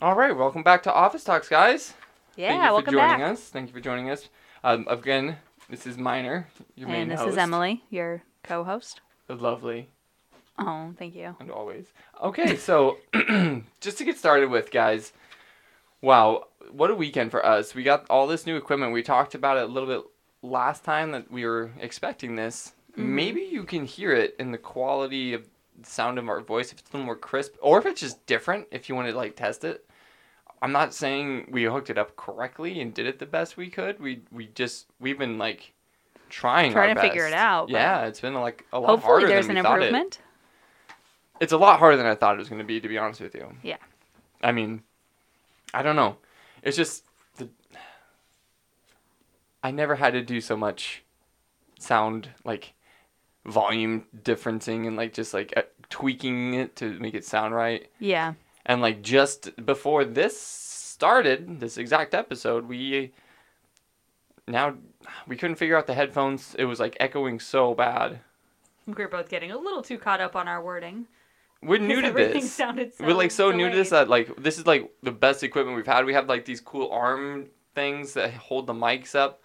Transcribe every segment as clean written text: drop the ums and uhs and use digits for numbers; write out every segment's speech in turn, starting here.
All right, welcome back to Office Talks, guys. Yeah, welcome back. Thank you for joining us. Again, this is Minor, your main host. And this is Emily, your co-host. The lovely. Oh, thank you. And always. Okay, so just to get started with, guys, wow, what a weekend for us. We got all this new equipment. We talked about it a little bit last time that we were expecting this. Mm-hmm. Maybe you can hear it in the quality of the sound of our voice, if it's a little more crisp, or if it's just different, if you want to, like, test it. I'm not saying we hooked it up correctly and did it the best we could. We've been, like, trying our best. Trying to figure it out. Yeah, it's been, like, a lot harder than we thought. Hopefully there's an improvement. It's a lot harder than I thought it was going to be honest with you. Yeah. I mean, I don't know. It's just, I never had to do so much sound, like, volume differencing and, like, just, like, tweaking it to make it sound right. Yeah. And, like, just before this started, this exact episode, we couldn't figure out the headphones. It was, like, echoing so bad. We were both getting a little too caught up on our wording. We're new to this. We're, like, so delayed. New to this that, like, this is, like, the best equipment we've had. We have, like, these cool arm things that hold the mics up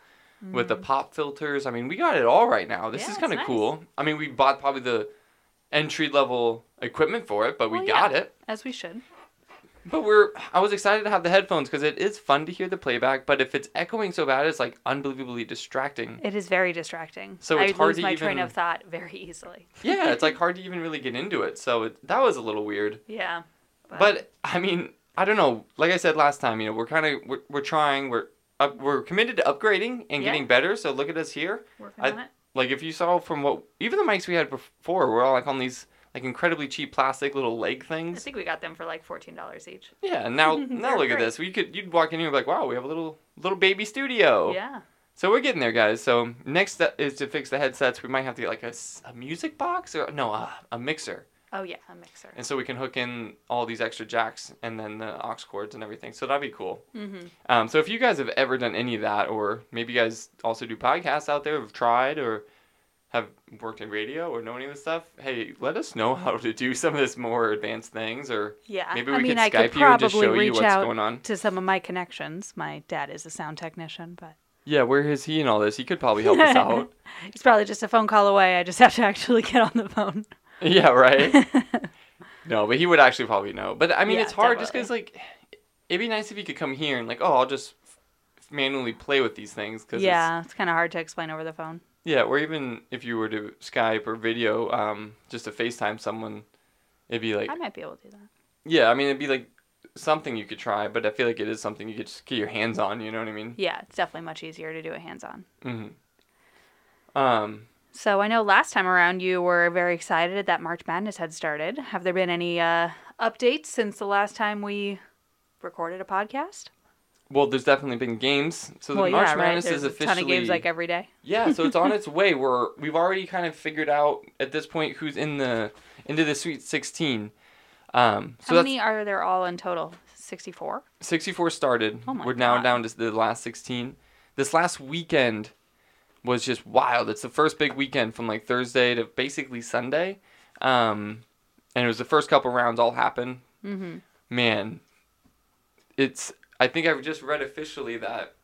with the pop filters. I mean, we got it all right now. This is kind of cool. I mean, we bought probably the entry-level equipment for it, but we got it. As we should. But I was excited to have the headphones because it is fun to hear the playback, but if it's echoing so bad, it's, like, unbelievably distracting. It is very distracting. So it's hard to even... I lose my train of thought very easily. Yeah, it's, like, hard to even really get into it. So that was a little weird. Yeah. But, I mean, I don't know. Like I said last time, you know, we're trying. We're committed to upgrading and getting better. So look at us here. Working on it. Like, if you saw from even the mics we had before were all, like, on these... like, incredibly cheap plastic little leg things. I think we got them for, like, $14 each. Yeah, and now look at this. You'd walk in here and be like, wow, we have a little baby studio. Yeah. So we're getting there, guys. So next step is to fix the headsets. We might have to get, like, a music box or, no, a mixer. Oh, yeah, a mixer. And so we can hook in all these extra jacks and then the aux cords and everything. So that'd be cool. Mm-hmm. So if you guys have ever done any of that, or maybe you guys also do podcasts out there, have tried, or... have worked in radio or know any of this stuff, hey, let us know how to do some of this more advanced things, or maybe we could Skype you and just show you what's going on. To some of my connections. My dad is a sound technician, but... yeah, where is he in all this? He could probably help us out. He's probably just a phone call away. I just have to actually get on the phone. Yeah, right? No, but he would actually probably know. But, I mean, it's hard definitely. Just because, like, it'd be nice if you could come here and, like, oh, I'll just manually play with these things. Cause it's kind of hard to explain over the phone. Yeah, or even if you were to Skype or video, just to FaceTime someone, it'd be like... I might be able to do that. Yeah, I mean, it'd be like something you could try, but I feel like it is something you could just get your hands on, you know what I mean? Yeah, it's definitely much easier to do it hands-on. Mm-hmm. So I know last time around you were very excited that March Madness had started. Have there been any updates since the last time we recorded a podcast? Well, there's definitely been games. So the March Madness is officially... a ton of games, like, every day. Yeah, so it's on its way. We've already kind of figured out at this point who's into the Sweet 16. How many are there all in total? 64? 64 started. Oh my God. We're now down to the last 16. This last weekend was just wild. It's the first big weekend from, like, Thursday to basically Sunday. And it was the first couple rounds all happened. Mm-hmm. Man, it's... I think I've just read officially that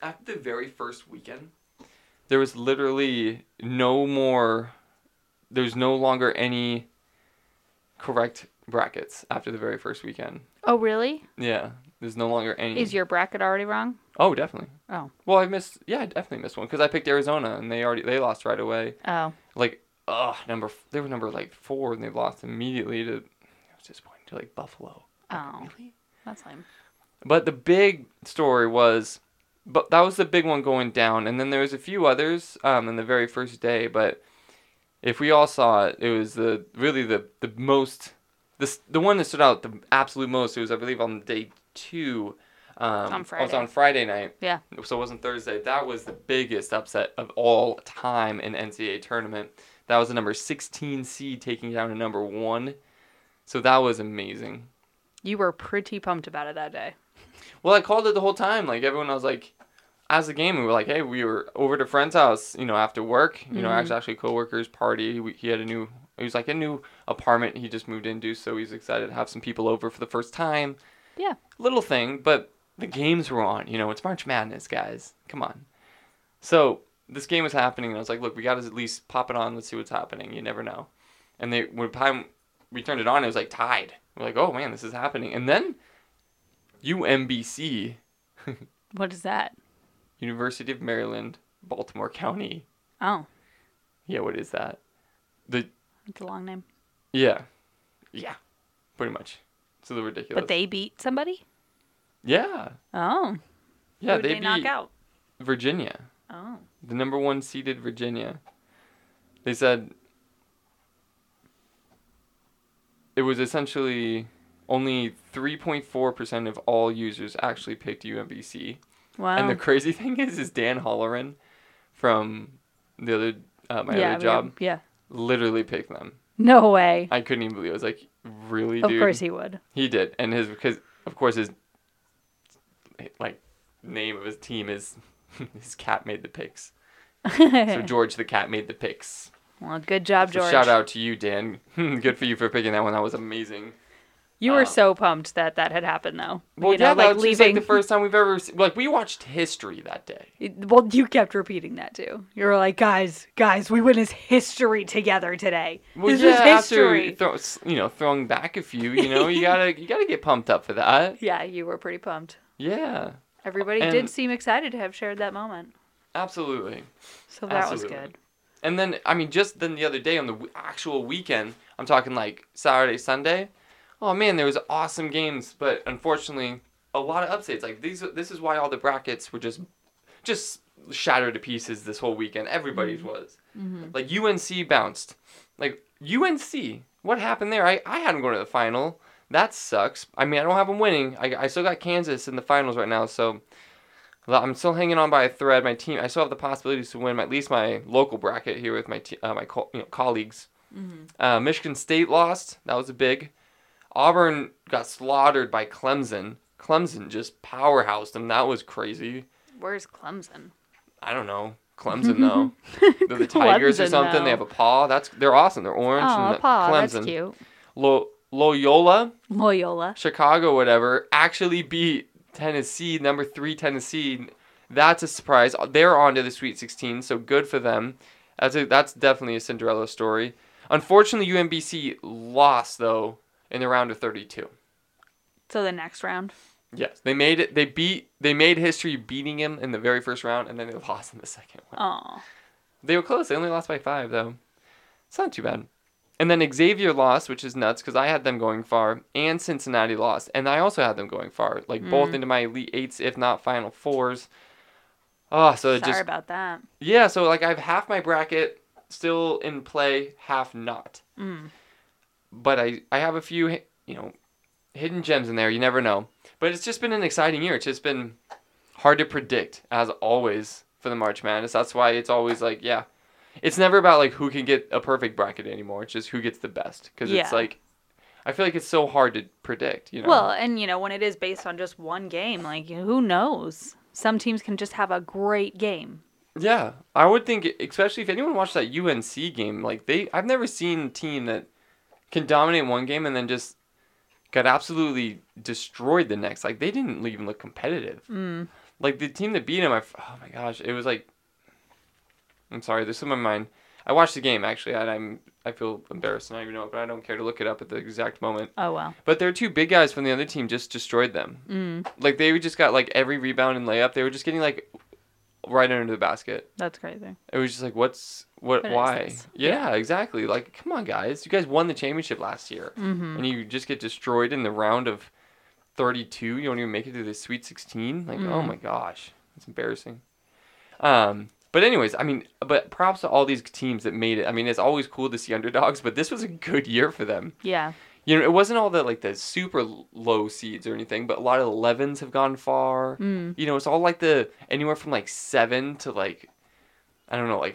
after the very first weekend, there was literally there's no longer any correct brackets after the very first weekend. Oh, really? Yeah. There's no longer any. Is your bracket already wrong? Oh, definitely. Oh. Well, I definitely missed one because I picked Arizona and they lost right away. Oh. Like, they were number, like, 4 and they lost immediately to, I was disappointed, to, like, Buffalo. Oh. Really? That's lame. But the big story was... but that was the big one going down. And then there was a few others in the very first day. But if we all saw it, it was the most... The one that stood out the absolute most, it was, I believe, on day 2. On Friday. It was on Friday night. Yeah. So it wasn't Thursday. That was the biggest upset of all time in NCAA tournament. That was the number 16 seed taking down a number 1. So that was amazing. You were pretty pumped about it that day. Well, I called it the whole time. Like, everyone, I was like, as a game, we were like, hey, we were over to a friend's house, you know, after work. You know, actually, co-workers party. He had a new It was like a new apartment he just moved into, so he's excited to have some people over for the first time. Yeah. Little thing, but the games were on. You know, it's March Madness, guys. Come on. So this game was happening, and I was like, look, we got to at least pop it on. Let's see what's happening. You never know. And they, when we turned it on, it was like tied. We're like, oh, man, this is happening. And then UMBC. What is that? University of Maryland, Baltimore County. Oh. Yeah, what is that? It's a long name. Yeah. Yeah. Pretty much. It's a little ridiculous. But they beat somebody? Yeah. Oh. Yeah, who did they knock out? Virginia. Oh. The number one seeded Virginia. They said it was essentially only 3.4% of all users actually picked UMBC. Wow. And the crazy thing is Dan Holleran from the other other job. Yeah. Literally picked them. No way. I couldn't even believe it. I was like, really, dude? Of course he would. He did. And his like name of his team is his cat made the picks. So George the cat made the picks. Well, good job, George. Shout out to you, Dan. Good for you for picking that one. That was amazing. You were so pumped that had happened, though. Well, that was just like the first time we've ever we watched history that day. Well, you kept repeating that, too. You were like, guys, we witnessed history together today. Well, this is history. After, throwing back a few, you gotta get pumped up for that. Yeah, you were pretty pumped. Yeah. Everybody did seem excited to have shared that moment. Absolutely. So that was good. And then, just the other day on the actual weekend, I'm talking like Saturday, Sunday, oh man, there was awesome games, but unfortunately, a lot of upsets. Like these, this is why all the brackets were just shattered to pieces this whole weekend. Everybody's was. Mm-hmm. Like UNC bounced. Like UNC, what happened there? I had them going to the final. That sucks. I don't have them winning. I still got Kansas in the finals right now, so I'm still hanging on by a thread. My team, I still have the possibilities to win at least my local bracket here with my colleagues. Mm-hmm. Michigan State lost. That was a big. Auburn got slaughtered by Clemson. Clemson just powerhoused them. That was crazy. Where's Clemson? I don't know. Clemson, though. They're the Tigers Clemson, or something. Though. They have a paw. They're awesome. They're orange. Oh, and a paw. Clemson. That's cute. Loyola. Chicago, whatever, actually beat Tennessee, number 3 Tennessee. That's a surprise. They're on to the Sweet 16, so good for them. That's definitely a Cinderella story. Unfortunately, UMBC lost, though. In the round of 32. So the next round? Yes. They made it. They made history beating him in the very first round, and then they lost in the second one. Aw. They were close. They only lost by 5, though. It's not too bad. And then Xavier lost, which is nuts, because I had them going far, and Cincinnati lost. And I also had them going far, both into my Elite 8s, if not Final 4s. Oh, so sorry about that. Yeah, so, I have half my bracket still in play, half not. Mm. But I have a few, hidden gems in there. You never know. But it's just been an exciting year. It's just been hard to predict, as always, for the March Madness. That's why it's always it's never about, who can get a perfect bracket anymore. It's just who gets the best. Because it's, I feel like it's so hard to predict, Well, and, when it is based on just one game, who knows? Some teams can just have a great game. Yeah. I would think, especially if anyone watched that UNC game, I've never seen a team that can dominate one game and then just got absolutely destroyed the next. They didn't even look competitive. Mm. The team that beat him, oh, my gosh. It was I'm sorry. There's some in my mind. I watched the game, actually, and I feel embarrassed. I even know it, but I don't care to look it up at the exact moment. Oh, wow. But their two big guys from the other team just destroyed them. Mm. They just got, every rebound and layup. They were just getting, right under the basket. That's crazy. It was just why? Yeah, exactly. Come on, guys. You guys won the championship last year. Mm-hmm. And you just get destroyed in the round of 32. You don't even make it to the Sweet 16. Oh my gosh. That's embarrassing. But anyways, but props to all these teams that made it. It's always cool to see underdogs, but this was a good year for them. Yeah. It wasn't all the the super low seeds or anything, but a lot of 11s have gone far. Mm. It's all anywhere from 7 to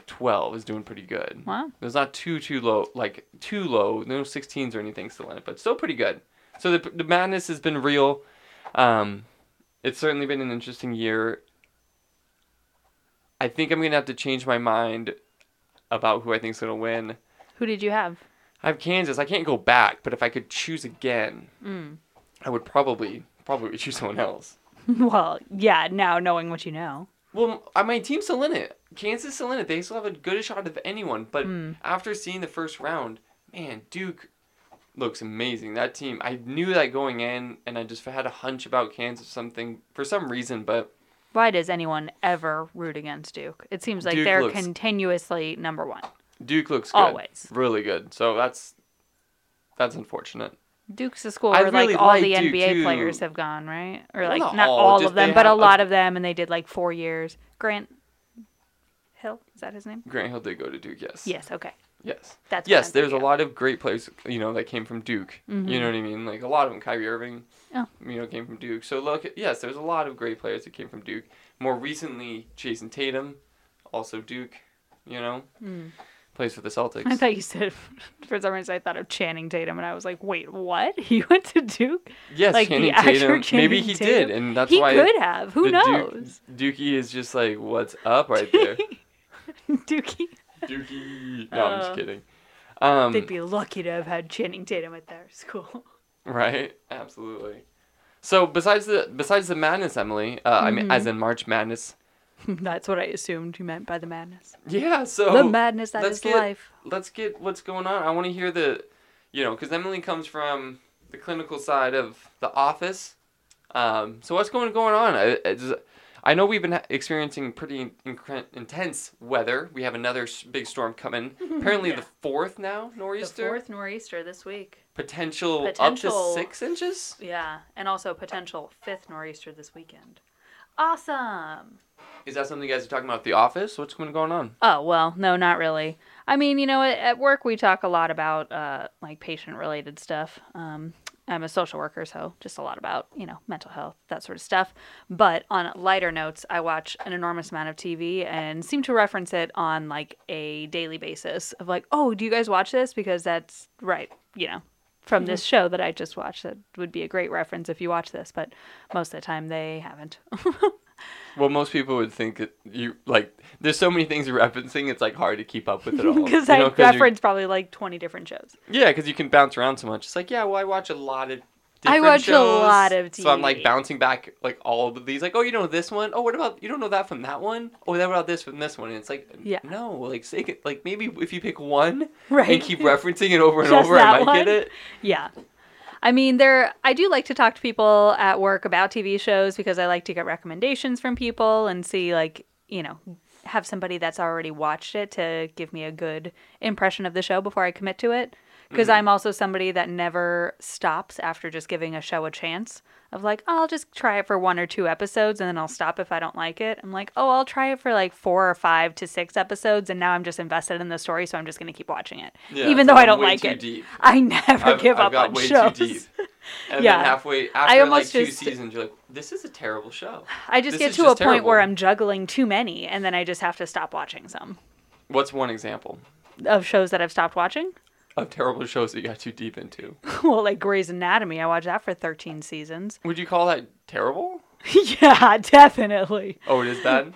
12 is doing pretty good. Wow. There's not too low, no 16s or anything still in it, but still pretty good. So the madness has been real. It's certainly been an interesting year. I think I'm going to have to change my mind about who I think's going to win. Who did you have? I have Kansas. I can't go back, but if I could choose again, I would probably choose someone else. Well, yeah, now knowing what you know. Well, my team's still in it. Kansas is still in it. They still have a good shot of anyone. But after seeing the first round, man, Duke looks amazing. That team, I knew that going in, and I just had a hunch about Kansas something for some reason, but... Why does anyone ever root against Duke? It seems like they're continuously number one. Duke looks good. Always. Really good. So that's unfortunate. Duke's a school where really all the Duke NBA players have gone, right? Or not all of them, but a lot of them, and they did 4 years. Grant Hill, is that his name? Grant Hill did go to Duke, yes. Yes, okay. Yes. There's a lot of great players, that came from Duke. Mm-hmm. You know what I mean? A lot of them, Kyrie Irving, came from Duke. So, there's a lot of great players that came from Duke. More recently, Channing Tatum, also Duke, plays for the Celtics. I thought you said, for some reason, I thought of Channing Tatum, and I was like, wait, what? He went to Duke? Yes, Channing Tatum. Maybe he did, and that's why... He could have. Who knows? Dukey is just what's up right there? Dookie. No, I'm just kidding. They'd be lucky to have had Channing Tatum at their school. Right? Absolutely. So besides the madness, Emily, I mean, as in March Madness. That's what I assumed you meant by the madness. Yeah, so the madness that is life. Let's get what's going on. I want to hear because Emily comes from the clinical side of the office. So what's going on? I know we've been experiencing pretty intense weather. We have another big storm coming. Apparently the 4th now, Nor'Easter. The 4th Nor'Easter this week. Potential up to 6 inches? Yeah, and also potential 5th Nor'Easter this weekend. Awesome! Is that something you guys are talking about at the office? What's going on? Oh, well, no, not really. I mean, at work we talk a lot about, patient-related stuff. I'm a social worker, so just a lot about, mental health, that sort of stuff. But on lighter notes, I watch an enormous amount of TV and seem to reference it on, a daily basis of, do you guys watch this? Because that's right, from this show that I just watched. That would be a great reference if you watch this, but most of the time they haven't. Well, most people would think that you, there's so many things you're referencing, it's, hard to keep up with it all. Because I reference probably, 20 different shows. Yeah, because you can bounce around so much. It's I watch a lot of different shows. I watch a lot of TV. So I'm, bouncing back, all of these. Like, oh, you know this one? Oh, what about, you don't know that from that one? Oh, what about this from this one? And it's no. Maybe if you pick one and keep referencing it over and over, I might get it. Yeah. I mean, I do like to talk to people at work about TV shows because I like to get recommendations from people and see, have somebody that's already watched it to give me a good impression of the show before I commit to it. Because I'm also somebody that never stops after just giving a show a chance of I'll just try it for 1 or 2 episodes and then I'll stop if I don't like it. I'm I'll try it for 4 or 5 to 6 episodes and now I'm just invested in the story, so I'm just going to keep watching it. Yeah, even though I don't like it. Deep. I never give up on shows. I've got way too deep. And then halfway, after 2 seasons, you're this is a terrible show. I just get to a point where I'm juggling too many and then I just have to stop watching some. What's one example? Of shows that I've stopped watching? Of terrible shows that you got too deep into. Well, Grey's Anatomy. I watched that for 13 seasons. Would you call that terrible? Yeah, definitely. Oh, it is bad?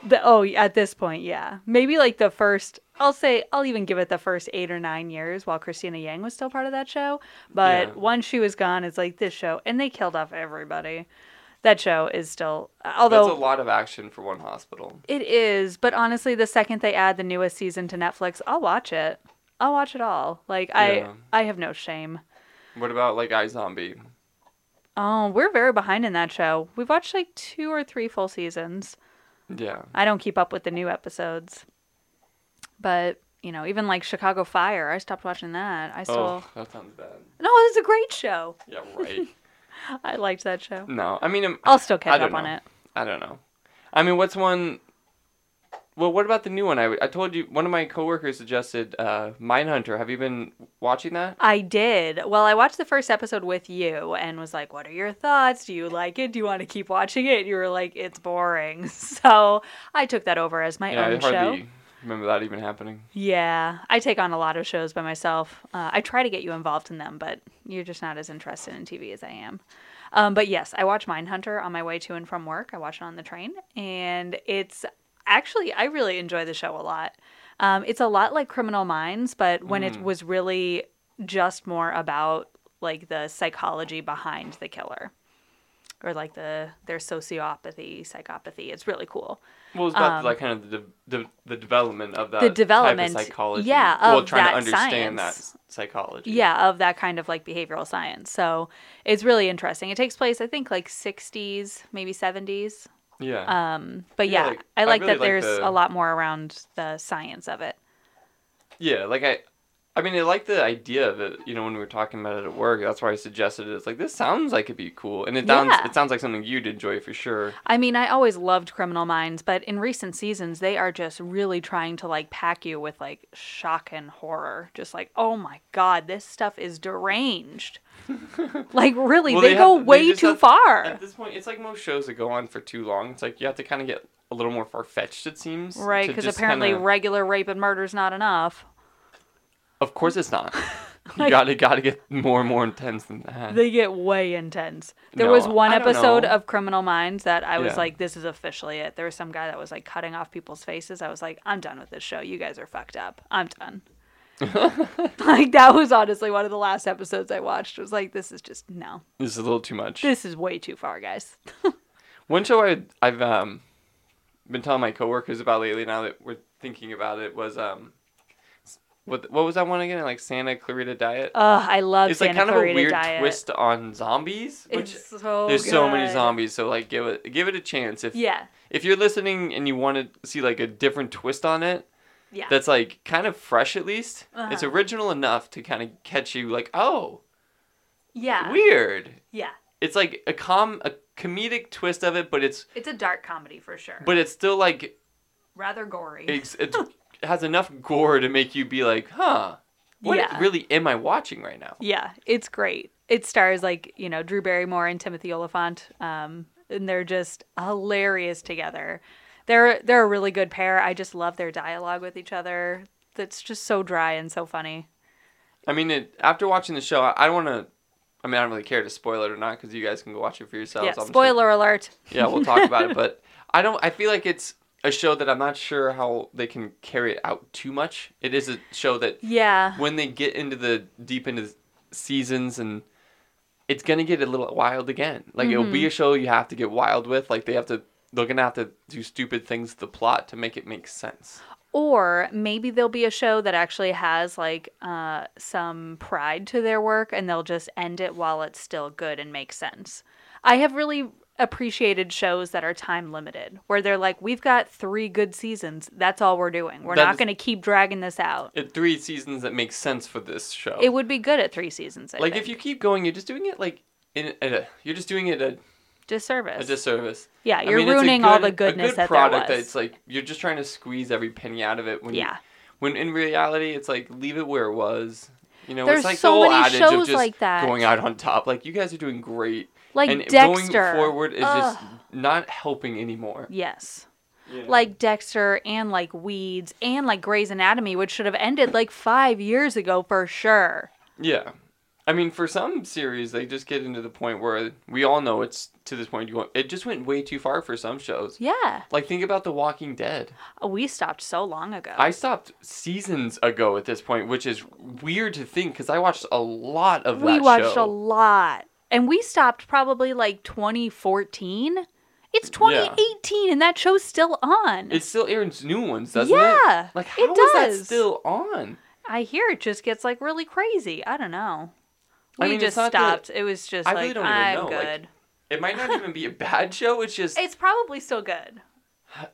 At this point, yeah. Maybe the first, I'll even give it the first 8 or 9 years while Christina Yang was still part of that show. But once she was gone, it's this show. And they killed off everybody. That show is still, although... That's a lot of action for one hospital. It is. But honestly, the second they add the newest season to Netflix, I'll watch it. I'll watch it all. I have no shame. What about iZombie? Oh, we're very behind in that show. We've watched 2 or 3 full seasons. Yeah. I don't keep up with the new episodes. But, even Chicago Fire, I stopped watching that. That sounds bad. No, it's a great show. Yeah, right. I liked that show. No, I mean... I'll still catch up on it. I don't know. I mean, what's one... Well, what about the new one? I told you, one of my coworkers suggested Mindhunter. Have you been watching that? I did. Well, I watched the first episode with you and was what are your thoughts? Do you like it? Do you want to keep watching it? You were it's boring. So I took that over as my own show. Yeah, I hardly remember that even happening. Yeah. I take on a lot of shows by myself. I try to get you involved in them, but you're just not as interested in TV as I am. But yes, I watch Mindhunter on my way to and from work. I watch it on the train. And it's... Actually, I really enjoy the show a lot. It's a lot like Criminal Minds, but when it was really just more about like the psychology behind the killer, or like their sociopathy, psychopathy. It's really cool. Well, it's about like kind of the development of that type of psychology. Yeah, of trying to understand science. That psychology. Yeah, of that kind of like behavioral science. So it's really interesting. It takes place, I think, like 60s, maybe 70s. Yeah. But yeah, I really like that there's a lot more around the science of it. Yeah, like I mean, I like the idea of it, you know, when we were talking about it at work. That's why I suggested it. It's like, this sounds like it'd be cool. And it sounds like something you'd enjoy for sure. I mean, I always loved Criminal Minds, but in recent seasons, they are just really trying to, like, pack you with, like, shock and horror. Just like, oh, my God, this stuff is deranged. Like, really, well, they go way too far. At this point, it's like most shows that go on for too long. It's like you have to kind of get a little more far-fetched, it seems. Right, because apparently regular rape and murder is not enough. Of course it's not. You gotta get more and more intense than that. They get way intense. There was one episode of Criminal Minds that I was like, this is officially it. There was some guy that was like cutting off people's faces. I was like, I'm done with this show. You guys are fucked up. I'm done. Like, that was honestly one of the last episodes I watched. It was like, this is just, no. This is a little too much. This is way too far, guys. One show I've been telling my coworkers about lately, now that we're thinking about it, was... What was that one again? Like Santa Clarita Diet? Oh, I love Santa Clarita Diet. It's like kind of a weird twist on zombies. There's so many zombies, so like give it a chance. If you're listening and you want to see like a different twist on it, that's like kind of fresh at least. Uh-huh. It's original enough to kind of catch you like, oh, yeah, weird. Yeah, it's like a comedic twist of it, but it's a dark comedy for sure. But it's still like rather gory. It's It has enough gore to make you be like, huh, what really am I watching right now? Yeah, it's great. It stars like, you know, Drew Barrymore and Timothy Oliphant, and they're just hilarious together. They're a really good pair. I just love their dialogue with each other. That's just so dry and so funny. I mean, after watching the show, I don't really care to spoil it or not, because you guys can go watch it for yourselves. Yeah, spoiler alert. Yeah, we'll talk about it, but I feel like it's a show that I'm not sure how they can carry it out too much. It is a show that when they get into the deep into seasons, and it's going to get a little wild again. Like it'll be a show you have to get wild with. Like they're going to have to do stupid things to the plot to make it make sense. Or maybe there'll be a show that actually has like some pride to their work, and they'll just end it while it's still good and makes sense. I have really appreciated shows that are time limited, where they're like, we've got 3 good seasons, that's all we're doing, we're not going to keep dragging this out. 3 seasons that makes sense for this show. It would be good at 3 seasons. I think. If you keep going, you're just doing it like you're just doing it a disservice. Yeah, you're ruining all the goodness that there was. A good product that it's like you're just trying to squeeze every penny out of it. When in reality, it's like leave it where it was. You know, there's it's like so the whole many adage shows of just like that going out on top. Like you guys are doing great. Like and Dexter. Going forward is just not helping anymore. Yes. Yeah. Like Dexter and like Weeds and like Grey's Anatomy, which should have ended like 5 years ago for sure. Yeah. I mean, for some series, they just get into the point where we all know it's to this point. It just went way too far for some shows. Yeah. Like, think about The Walking Dead. We stopped so long ago. I stopped seasons ago at this point, which is weird to think because I watched a lot of that show. We watched a lot. And we stopped probably like 2014. It's 2018 and that show's still on. It still airs new ones, doesn't it? Yeah. Like how is that still on? I hear it just gets like really crazy. I don't know. We just stopped. It was just I really like don't even I'm know. Good. Like, it might not even be a bad show. It's just it's probably still good.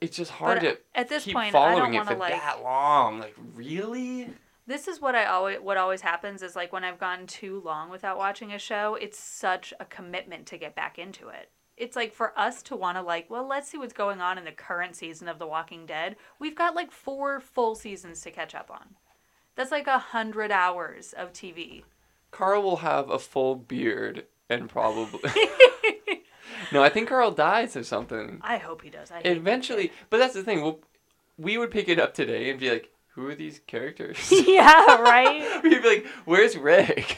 It's just hard but to at this keep point, following it for like, that long. Like really? This is what always happens is like when I've gone too long without watching a show, it's such a commitment to get back into it. It's like for us to want to like, well, let's see what's going on in the current season of The Walking Dead. We've got like 4 full seasons to catch up on. That's like 100 hours of TV. Carl will have a full beard and probably... No, I think Carl dies or something. I hope he does. Eventually. But that's the thing. We would pick it up today and be like, who are these characters? Yeah, right? We'd be like, where's Rick?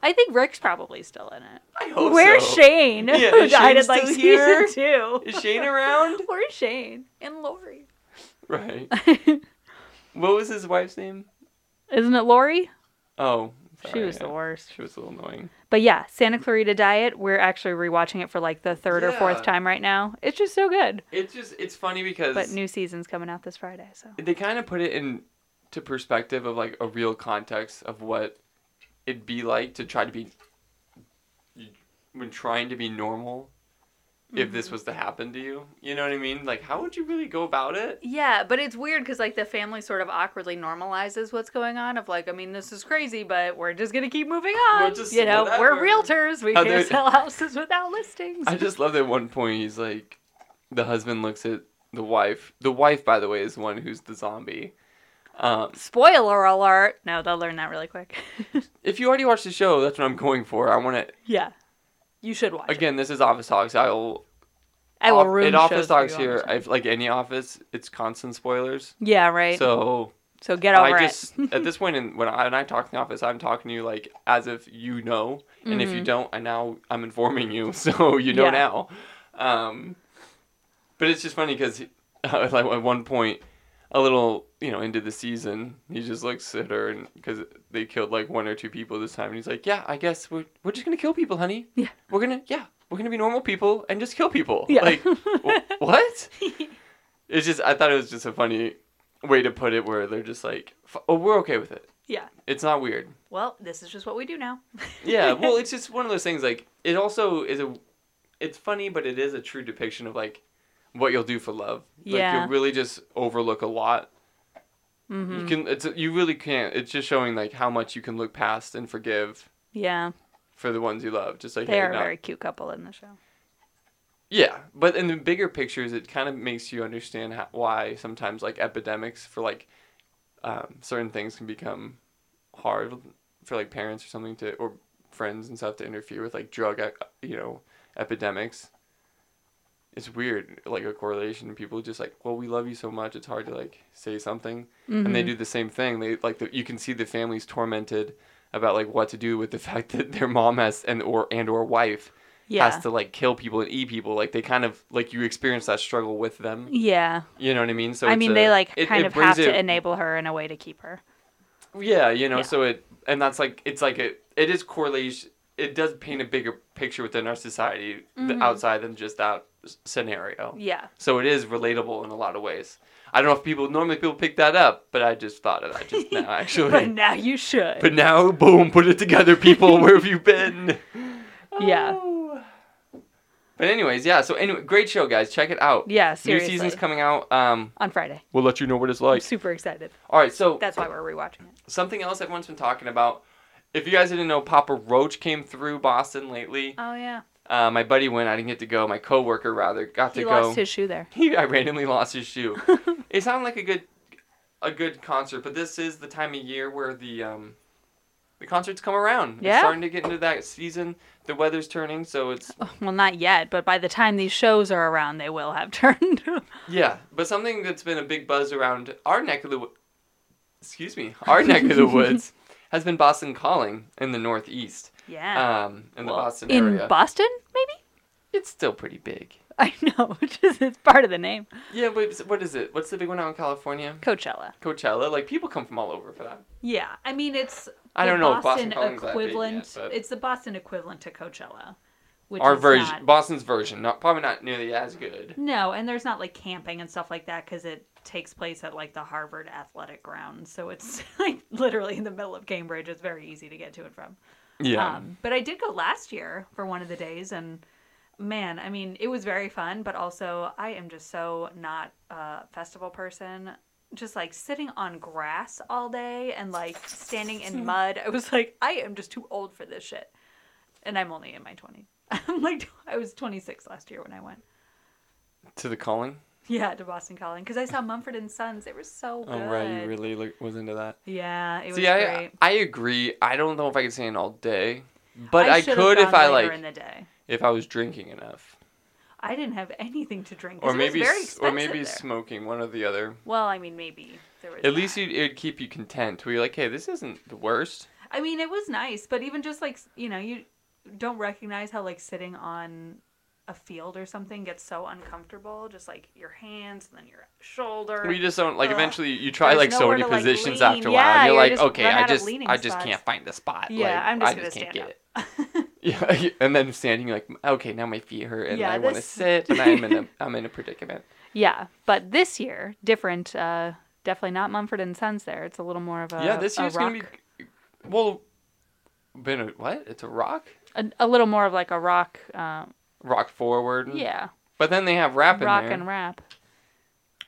I think Rick's probably still in it. I hope where's Shane? Yeah, who died in like season 2. Is Shane around? Where's Shane? And Lori. Right. What was his wife's name? Isn't it Lori? Oh, sorry. She was the worst. She was a little annoying. But yeah, Santa Clarita Diet, we're actually rewatching it for like the third or fourth time right now. It's just so good. It's funny because... But new season's coming out this Friday, so... They kind of put it into perspective of like a real context of what it'd be like to try to be... When trying to be normal... If this was to happen to you, you know what I mean? Like, how would you really go about it? Yeah, but it's weird because, like, the family sort of awkwardly normalizes what's going on of, like, I mean, this is crazy, but we're just going to keep moving on. You know, whatever. We're realtors. We can't sell houses without listings. I just love that at one point he's like, the husband looks at the wife. The wife, by the way, is the one who's the zombie. Spoiler alert. No, they'll learn that really quick. If you already watched the show, that's what I'm going for. I want to... Yeah. You should watch it. Again, this is Office Talks. I will ruin it. Office Talks here, like any office, it's constant spoilers. Yeah, right. So get over it. At this point, when I talk in the office, I'm talking to you like as if you know, and if you don't, I'm informing you, so you know now. But it's just funny because like at one point, a little into the season, he just looks at her and because they killed like one or two people this time, and he's like, yeah, I guess we're just gonna kill people, honey. Yeah, we're gonna be normal people and just kill people. Yeah, like what? It's just I thought it was just a funny way to put it where they're just like, oh, we're okay with it. Yeah, it's not weird. Well, this is just what we do now. Yeah, well, it's just one of those things. Like it also is it's funny, but it is a true depiction of like. What you'll do for love. Like, you'll really just overlook a lot. Mm-hmm. You really can't. It's just showing, like, how much you can look past and forgive. Yeah. For the ones you love. Just like, They're a very cute couple in the show. Yeah. But in the bigger pictures, it kind of makes you understand why sometimes, like, epidemics for, like, certain things can become hard for, like, parents or something to, or friends and stuff to interfere with, like, drug, epidemics. It's weird, like a correlation. People just like, well, we love you so much. It's hard to like say something, and they do the same thing. They like you can see the families tormented about like what to do with the fact that their mom has and or wife has to like kill people and eat people. Like they kind of like you experience that struggle with them. Yeah, you know what I mean. So I mean, they like kind of have to enable her in a way to keep her. Yeah, So that's like it's like it is correlation. It does paint a bigger picture within our society outside than just that scenario. Yeah. So it is relatable in a lot of ways. I don't know if normally people pick that up, but I just thought of that just now, actually. But now you should. But now, boom, put it together, people. Where have you been? Yeah. Oh. But anyways, yeah. So anyway, great show, guys. Check it out. Yeah, seriously. New season's coming out. On Friday. We'll let you know what it's like. I'm super excited. All right, so. That's why we're rewatching it. Something else everyone's been talking about. If you guys didn't know, Papa Roach came through Boston lately. Oh, yeah. My buddy went. I didn't get to go. My coworker, rather, got to go. He lost his shoe there. I randomly lost his shoe. It sounded like a good concert, but this is the time of year where the concerts come around. Yeah. It's starting to get into that season. The weather's turning, so it's... Well, not yet, but by the time these shows are around, they will have turned. Yeah, but something that's been a big buzz around our neck of the... our neck of the woods has been Boston Calling in the Northeast. Yeah. The Boston area. In Boston, maybe? It's still pretty big. I know. It's part of the name. Yeah, but what is it? What's the big one out in California? Coachella. Coachella. Like, people come from all over for that. Yeah. I mean, it's... I don't know if Boston equivalent. That big yet, it's the Boston equivalent to Coachella. Which Our version. Boston's version. Probably not nearly as good. No, and there's not, like, camping and stuff like that because it takes place at, like, the Harvard Athletic Grounds. So it's, like, literally in the middle of Cambridge. It's very easy to get to and from. Yeah. But I did go last year for one of the days, and man, I mean, it was very fun, but also I am just so not a festival person. Just like sitting on grass all day and like standing in mud. I was like, I am just too old for this shit. And I'm only in my 20s. I'm like, I was 26 last year when I went. To the Calling? Yeah, to Boston Calling. Because I saw Mumford and Sons. They were so good. Oh, right. You really was into that. Yeah, it was great. I agree. I don't know if I could stay in all day. But I could if I, like, in the day. If I was drinking enough. I didn't have anything to drink. Or maybe, there. Smoking, one or the other. Well, I mean, maybe. There was least it would keep you content. Where you're like, hey, this isn't the worst. I mean, it was nice. But even just, like, you don't recognize how, like, sitting on... a field or something gets so uncomfortable, just like your hands and then your shoulder. Well, you just don't like. Ugh. Eventually, you try there's like so many positions like after a while. Yeah, you're like, okay, I just can't find the spot. Yeah, like, I just can't get it. Yeah, and then standing like, okay, now my feet hurt and I want to sit and I'm in a predicament. Yeah, but this year different. Definitely not Mumford and Sons. There, it's a little more of a This year's gonna be It's a rock. A little more of like a rock. Rock forward. Yeah. But then they have rap in rock there. Rock and rap.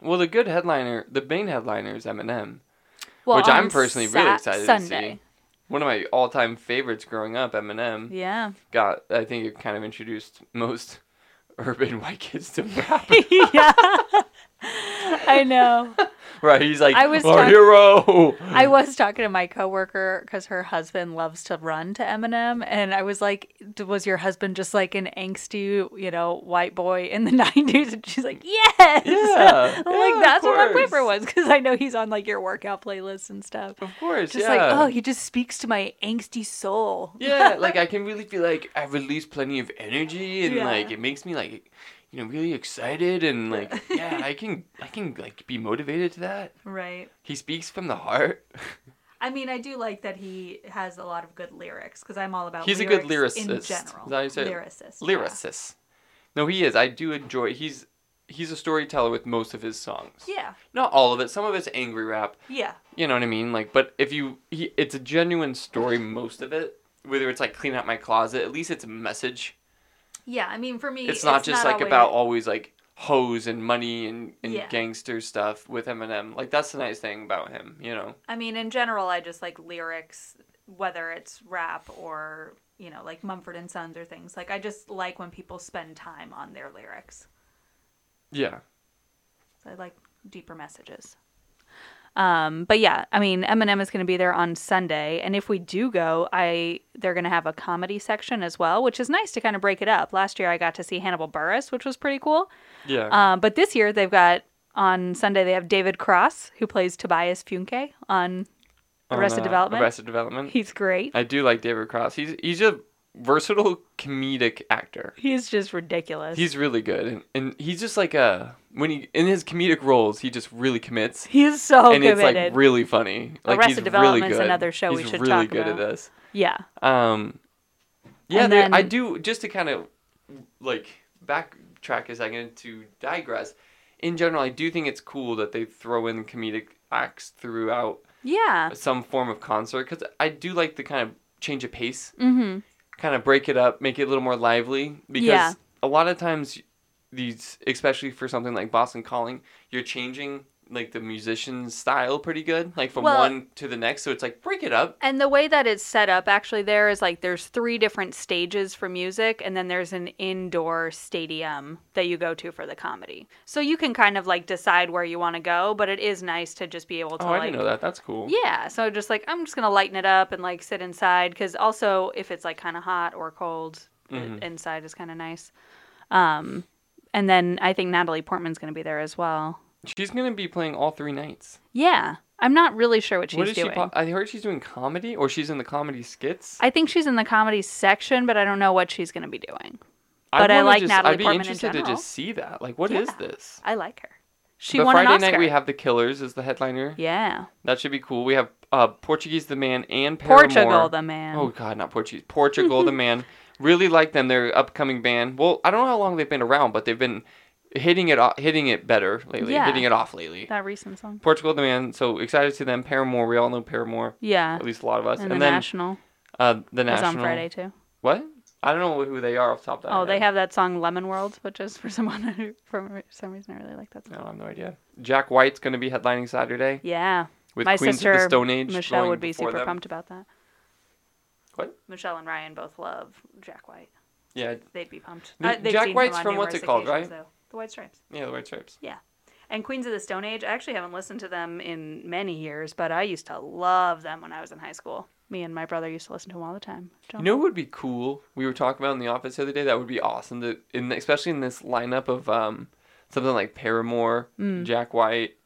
Well, the main headliner is Eminem, which I'm personally really excited to see. One of my all-time favorites growing up, Eminem. Yeah. I think it kind of introduced most urban white kids to rap. Yeah. I know. Right, he's like, hero. I was talking to my coworker because her husband loves to run to Eminem, and I was like, was your husband just like an angsty, white boy in the 90s? And she's like, yes! Yeah, like, that's what my boyfriend was, because I know he's on like your workout playlist and stuff. Of course, just like, oh, he just speaks to my angsty soul. Yeah, like I can really feel like I release plenty of energy, and like it makes me like... really excited and like, I can like be motivated to that. Right. He speaks from the heart. I mean, I do like that he has a lot of good lyrics because I'm all about lyrics. He's a good lyricist. In general. Is that how you say it? Lyricist. No, he is. I do enjoy. He's a storyteller with most of his songs. Yeah. Not all of it. Some of it's angry rap. Yeah. You know what I mean? Like, but it's a genuine story. Most of it, whether it's like clean out my closet, at least it's a message. Yeah, I mean, for me, it's not always like hoes and money and gangster stuff with Eminem. Like, that's the nice thing about him, I mean, in general, I just like lyrics, whether it's rap or, like Mumford and Sons or things. Like, I just like when people spend time on their lyrics. Yeah. So I like deeper messages. But yeah, I mean, Eminem is going to be there on Sunday, and if we do go, they're going to have a comedy section as well, which is nice to kind of break it up. Last year, I got to see Hannibal Buress, which was pretty cool. Yeah. But this year, on Sunday, they have David Cross, who plays Tobias Funke on Arrested Development. Arrested Development. He's great. I do like David Cross. He's a versatile comedic actor. He's just ridiculous. He's really good, and he's just like in his comedic roles, he just really commits. He's so committed. And it's like really funny. Like, Arrested Development is another show we should talk about. He's really good at this. Yeah. I do, just to kind of like backtrack a second to digress. In general, I do think it's cool that they throw in comedic acts throughout. Yeah. Some form of concert, because I do like the kind of change of pace. Mm-hmm. Kind of break it up, make it a little more lively. Because a lot of times, especially for something like Boston Calling, you're changing like the musician's style pretty good, like from one to the next. So it's like, break it up. And the way that it's set up actually there is like there's 3 different stages for music. And then there's an indoor stadium that you go to for the comedy. So you can kind of like decide where you want to go. But it is nice to just be able to I didn't know that. That's cool. Yeah. So just like, I'm just going to lighten it up and like sit inside. Because also if it's like kind of hot or cold, inside is kind of nice. And then I think Natalie Portman's going to be there as well. She's going to be playing all 3 nights. Yeah. I'm not really sure what she's doing. I heard she's doing comedy, or she's in the comedy skits. I think she's in the comedy section, but I don't know what she's going to be doing. But I like Natalie Portman in general. I'd be interested to just see that. Like, what is this? I like her. She won an Oscar. Friday night, we have The Killers as the headliner. Yeah. That should be cool. We have Portuguese the Man and Paramore. Portugal the Man. Oh, God, not Portuguese. Portugal the Man. Really like them. They're an upcoming band. Well, I don't know how long they've been around, but they've been... hitting it off lately. That recent song, Portugal the Man. So excited to see them. Paramore, we all know Paramore. Yeah, at least a lot of us. And then National. The National is on Friday too. What? I don't know who they are off the top of that. Oh, they have that song "Lemon World," which is for some reason I really like that song. No, I have no idea. Jack White's going to be headlining Saturday. Yeah, with my Queens of the Stone Age. Michelle would be super pumped about that. What? Michelle and Ryan both love Jack White. Yeah, they'd be pumped. Jack White's from what's it called, right? The White Stripes. Yeah, the White Stripes. Yeah. And Queens of the Stone Age, I actually haven't listened to them in many years, but I used to love them when I was in high school. Me and my brother used to listen to them all the time. John. You know what would be cool? We were talking about in the office the other day, that would be awesome, especially in this lineup of something like Paramore, Jack White,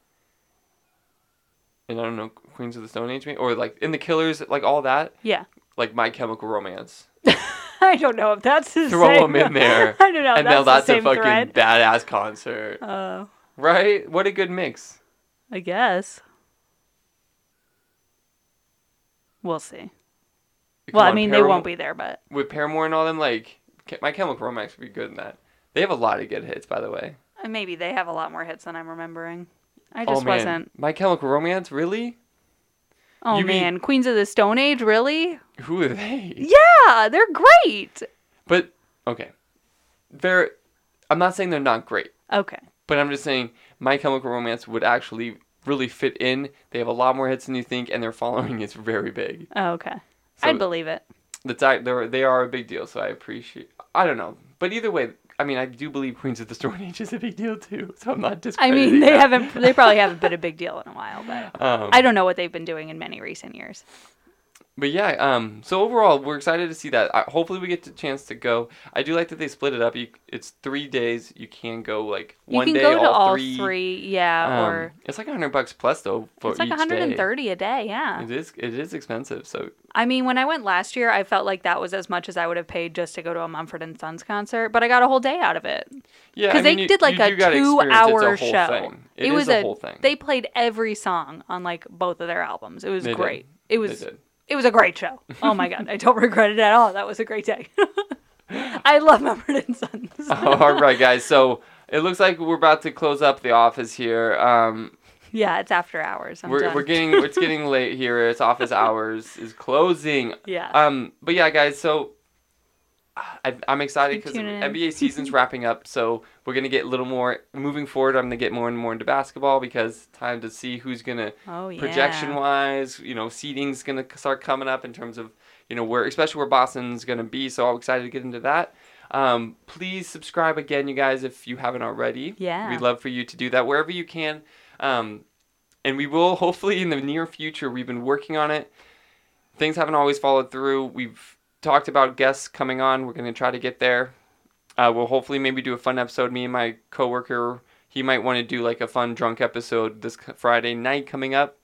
and I don't know, Queens of the Stone Age, maybe? Or like in The Killers, like all that. Yeah. Like My Chemical Romance. I don't know if that's the Throw same. Them in there. I don't know. And now that's a fucking thread. Badass concert. Oh. Right? What a good mix. I guess. We'll see. Well, I mean, they won't be there, but... With Paramore and all them, like... My Chemical Romance would be good in that. They have a lot of good hits, by the way. Maybe they have a lot more hits than I'm remembering. I just wasn't. My Chemical Romance? Really? Oh, man. Queens of the Stone Age? Really? Who are they? Yeah! They're great! But, okay. They're... I'm not saying they're not great. Okay. But I'm just saying My Chemical Romance would actually really fit in. They have a lot more hits than you think, and their following is very big. Oh, okay. So I'd believe it. They are a big deal, so I appreciate... I don't know. But either way, I mean, I do believe Queens of the Stone Age is a big deal, too. So I'm not discrediting that. I mean, they probably haven't been a big deal in a while, but I don't know what they've been doing in many recent years. But yeah, so overall, we're excited to see that. Hopefully we get the chance to go. I do like that they split it up. It's 3 days. You can go, like, one day, all three. You can go to all three, yeah. Or it's like $100 plus, though, for each day. It's like $130 a day, yeah. It is expensive, so... I mean, when I went last year, I felt like that was as much as I would have paid just to go to a Mumford and Sons concert, but I got a whole day out of it. Yeah, because they did, like, a 2-hour show. It was a whole thing. They played every song on, like, both of their albums. It was great. It was a great show. Oh, my God. I don't regret it at all. That was a great day. I love Mumford and Sons. All right, guys. So it looks like we're about to close up the office here. Yeah, it's after hours. It's getting late here. It's office hours is closing. Yeah. But, yeah, guys. So I'm excited because NBA season's wrapping up. So we're going to get a little more moving forward. I'm going to get more and more into basketball because time to see who's going to projection wise, seeding's going to start coming up in terms of, especially where Boston's going to be. So I'm excited to get into that. Please subscribe again, you guys, if you haven't already. Yeah. We'd love for you to do that wherever you can. And we will hopefully in the near future, we've been working on it. Things haven't always followed through. We've talked about guests coming on. We're going to try to get there. We'll hopefully maybe do a fun episode. Me and my coworker, he might want to do like a fun drunk episode this Friday night coming up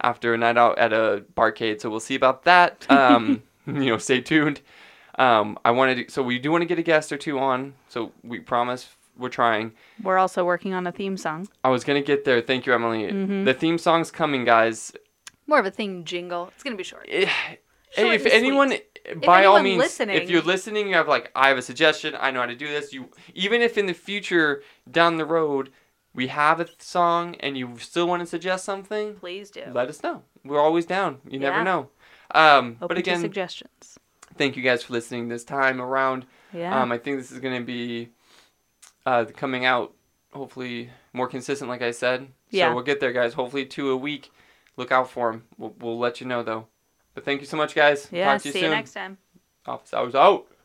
after a night out at a barcade. So we'll see about that. Stay tuned. We do want to get a guest or two on. So we promise we're trying. We're also working on a theme song. I was going to get there. Thank you, Emily. Mm-hmm. The theme song's coming, guys. More of a theme jingle. It's going to be short. If you're listening, you have I have a suggestion. I know how to do this. Even if in the future, down the road, we have a song and you still want to suggest something, please do. Let us know. We're always down. You never know. Open but again, to suggestions. Thank you guys for listening this time around. Yeah. I think this is going to be coming out hopefully more consistent, like I said. Yeah. So we'll get there, guys. Hopefully 2 a week. Look out for them. We'll let you know though. But thank you so much, guys. Yeah, talk to you soon. See you next time. Office hours out.